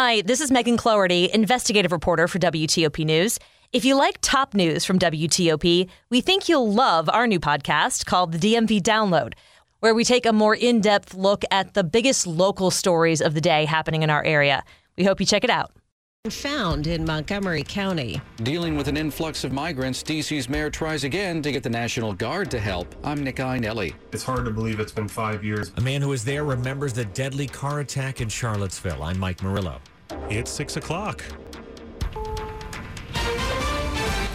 Hi, this is Megan Cloherty, investigative reporter for WTOP News. If you like top news from WTOP, we think you'll love our new podcast called the DMV Download, where we take a more in-depth look at the biggest local stories of the day happening in our area. We hope you check it out. Found in Montgomery County. Dealing with an influx of migrants, D.C.'s mayor tries again to get the National Guard to help. I'm Nick Iannelli. It's hard to believe it's been 5 years. A man who was there remembers the deadly car attack in Charlottesville. I'm Mike Murillo. It's 6 o'clock.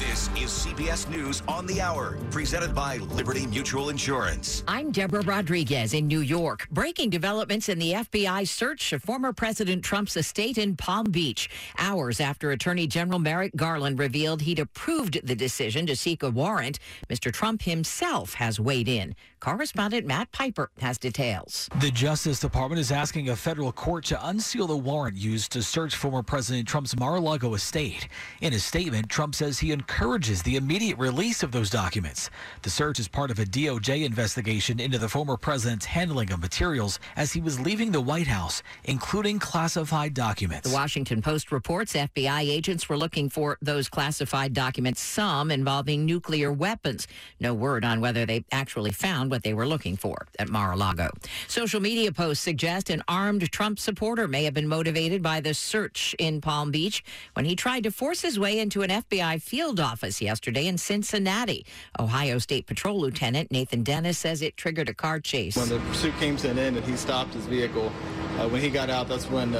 This is CBS News on the Hour, presented by Liberty Mutual Insurance. I'm Deborah Rodriguez in New York. Breaking developments in the FBI search of former President Trump's estate in Palm Beach, hours after Attorney General Merrick Garland revealed he'd approved the decision to seek a warrant. Mr. Trump himself has weighed in. Correspondent Matt Piper has details. The Justice Department is asking a federal court to unseal the warrant used to search former President Trump's Mar-a-Lago estate. In a statement, Trump says he encourages the immediate release of those documents. The search is part of a DOJ investigation into the former president's handling of materials as he was leaving the White House, including classified documents. The Washington Post reports FBI agents were looking for those classified documents, some involving nuclear weapons. No word on whether they actually found what they were looking for at Mar-a-Lago. Social media posts suggest an armed Trump supporter may have been motivated by the search in Palm Beach when he tried to force his way into an FBI field office yesterday in Cincinnati. Ohio State Patrol Lieutenant Nathan Dennis says it triggered a car chase. When the pursuit came to an end and he stopped his vehicle, when he got out, that's when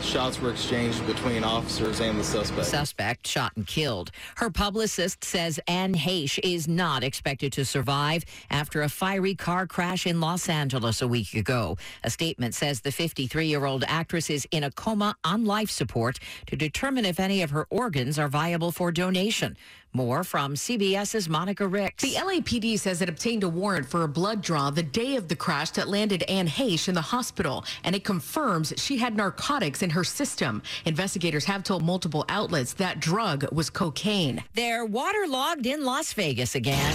shots were exchanged between officers and the suspect. Suspect shot and killed. Her publicist says Anne Heche is not expected to survive after a fiery car crash in Los Angeles a week ago. A statement says the 53-year-old actress is in a coma on life support to determine if any of her organs are viable for donation. More from CBS's Monica Ricks. The LAPD says it obtained a warrant for a blood draw the day of the crash that landed Anne Heche in the hospital, and it confirms she had narcotics in her system. Investigators have told multiple outlets that drug was cocaine. They're waterlogged in Las Vegas again.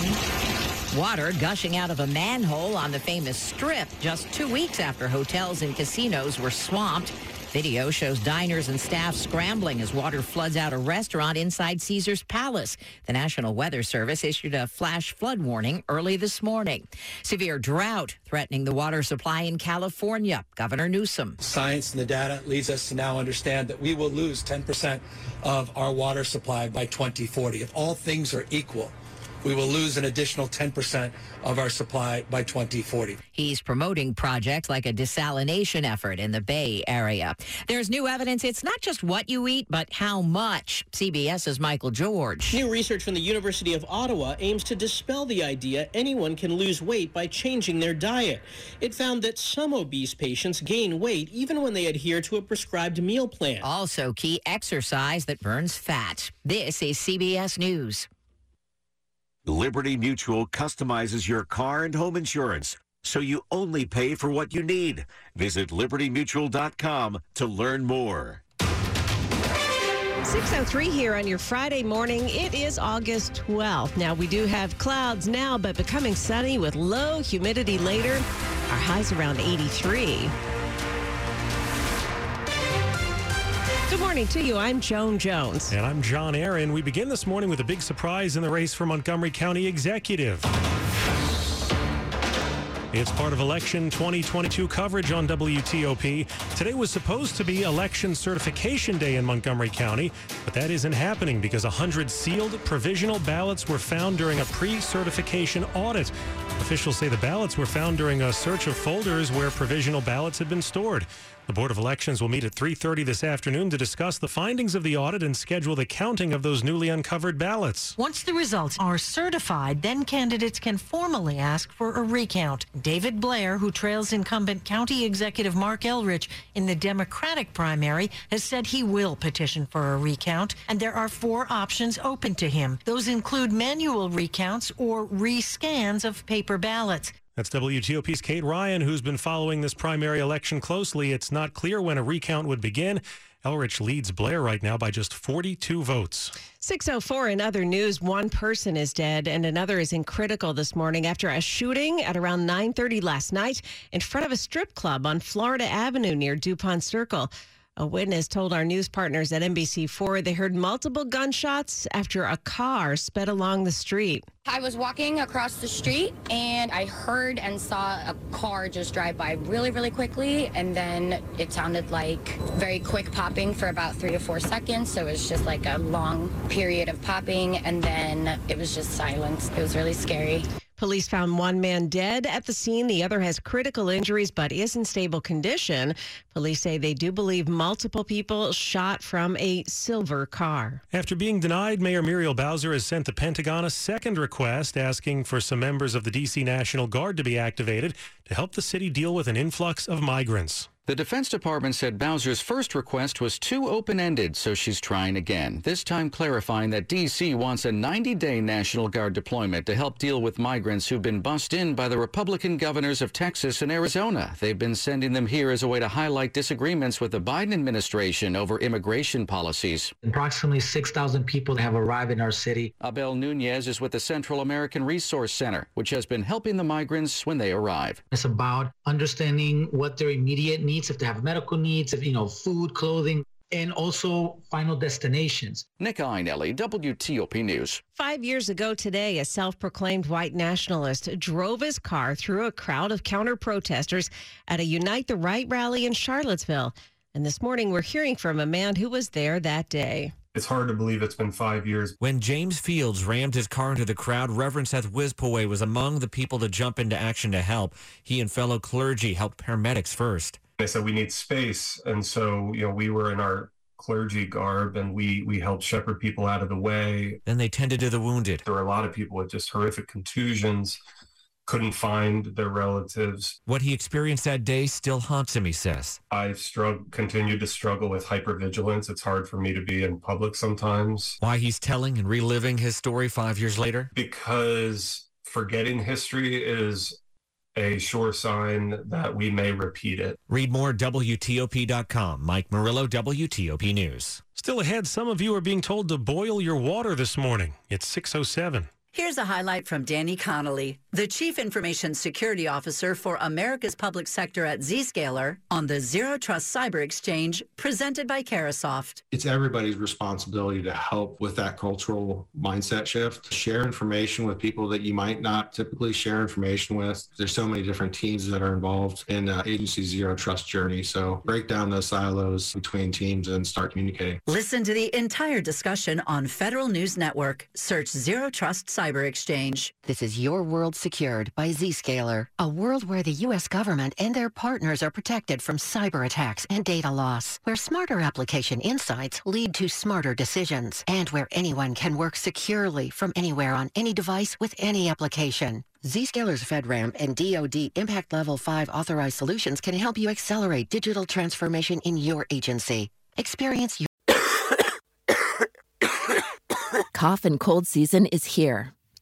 Water gushing out of a manhole on the famous Strip just 2 weeks after hotels and casinos were swamped. Video shows diners and staff scrambling as water floods out a restaurant inside Caesar's Palace. The National Weather Service issued a flash flood warning early this morning. Severe drought threatening the water supply in California. Governor Newsom. Science and the data leads us to now understand that we will lose 10% of our water supply by 2040. If all things are equal, we will lose an additional 10% of our supply by 2040. He's promoting projects like a desalination effort in the Bay Area. There's new evidence it's not just what you eat, but how much. CBS's Michael George. New research from the University of Ottawa aims to dispel the idea anyone can lose weight by changing their diet. It found that some obese patients gain weight even when they adhere to a prescribed meal plan. Also key, exercise that burns fat. This is CBS News. Liberty Mutual customizes your car and home insurance so you only pay for what you need. Visit libertymutual.com to learn more. 6:03 here on your Friday morning. It is August 12th. Now, we do have clouds now, but becoming sunny with low humidity later. Our highs around 83. Good morning to you. I'm Joan Jones. And I'm John Aaron. We begin this morning with a big surprise in the race for Montgomery County Executive. It's part of Election 2022 coverage on WTOP. Today was supposed to be Election Certification Day in Montgomery County, but that isn't happening because 100 sealed provisional ballots were found during a pre-certification audit. Officials say the ballots were found during a search of folders where provisional ballots had been stored. The Board of Elections will meet at 3:30 this afternoon to discuss the findings of the audit and schedule the counting of those newly uncovered ballots. Once the results are certified, then candidates can formally ask for a recount. David Blair, who trails incumbent County Executive Mark Elrich in the Democratic primary, has said he will petition for a recount, and there are 4 options open to him. Those include manual recounts or rescans of paper ballots. That's WTOP's Kate Ryan, who's been following this primary election closely. It's not clear when a recount would begin. Elrich leads Blair right now by just 42 votes. 6:04 in other news, one person is dead and another is in critical this morning after a shooting at around 9:30 last night in front of a strip club on Florida Avenue near DuPont Circle. A witness told our news partners at NBC4 they heard multiple gunshots after a car sped along the street. I was walking across the street and I heard and saw a car just drive by really, really quickly. And then it sounded like very quick popping for about 3 to 4 seconds. So it was just like a long period of popping. And then it was just silence. It was really scary. Police found one man dead at the scene. The other has critical injuries but is in stable condition. Police say they do believe multiple people shot from a silver car. After being denied, Mayor Muriel Bowser has sent the Pentagon a second request asking for some members of the D.C. National Guard to be activated to help the city deal with an influx of migrants. The Defense Department said Bowser's first request was too open-ended, so she's trying again, this time clarifying that D.C. wants a 90-day National Guard deployment to help deal with migrants who've been bussed in by the Republican governors of Texas and Arizona. They've been sending them here as a way to highlight disagreements with the Biden administration over immigration policies. Approximately 6,000 people have arrived in our city. Abel Nunez is with the Central American Resource Center, which has been helping the migrants when they arrive. It's about understanding what their immediate needs, if they have medical needs, if, food, clothing, and also final destinations. Nick Iannelli, WTOP News. 5 years ago today, a self-proclaimed white nationalist drove his car through a crowd of counter-protesters at a Unite the Right rally in Charlottesville. And this morning, we're hearing from a man who was there that day. It's hard to believe it's been 5 years. When James Fields rammed his car into the crowd, Reverend Seth Wispoway was among the people to jump into action to help. He and fellow clergy helped paramedics first. They said, we need space. And so, we were in our clergy garb and we helped shepherd people out of the way. Then they tended to the wounded. There were a lot of people with just horrific contusions, couldn't find their relatives. What he experienced that day still haunts him, he says. I've continued to struggle with hypervigilance. It's hard for me to be in public sometimes. Why he's telling and reliving his story 5 years later? Because forgetting history is a sure sign that we may repeat it. Read more at WTOP.com. Mike Murillo, WTOP News. Still ahead, some of you are being told to boil your water this morning. It's 6:07. Here's a highlight from Danny Connolly, the Chief Information Security Officer for America's Public Sector at Zscaler, on the Zero Trust Cyber Exchange presented by Carasoft. It's everybody's responsibility to help with that cultural mindset shift. Share information with people that you might not typically share information with. There's so many different teams that are involved in the agency Zero Trust journey, so break down those silos between teams and start communicating. Listen to the entire discussion on Federal News Network. Search Zero Trust Cyber Exchange. This is Your World Secured by Zscaler, a world where the U.S. government and their partners are protected from cyber attacks and data loss, where smarter application insights lead to smarter decisions, and where anyone can work securely from anywhere on any device with any application. Zscaler's FedRAMP and DoD Impact Level 5 authorized solutions can help you accelerate digital transformation in your agency. Experience your cough and cold season is here.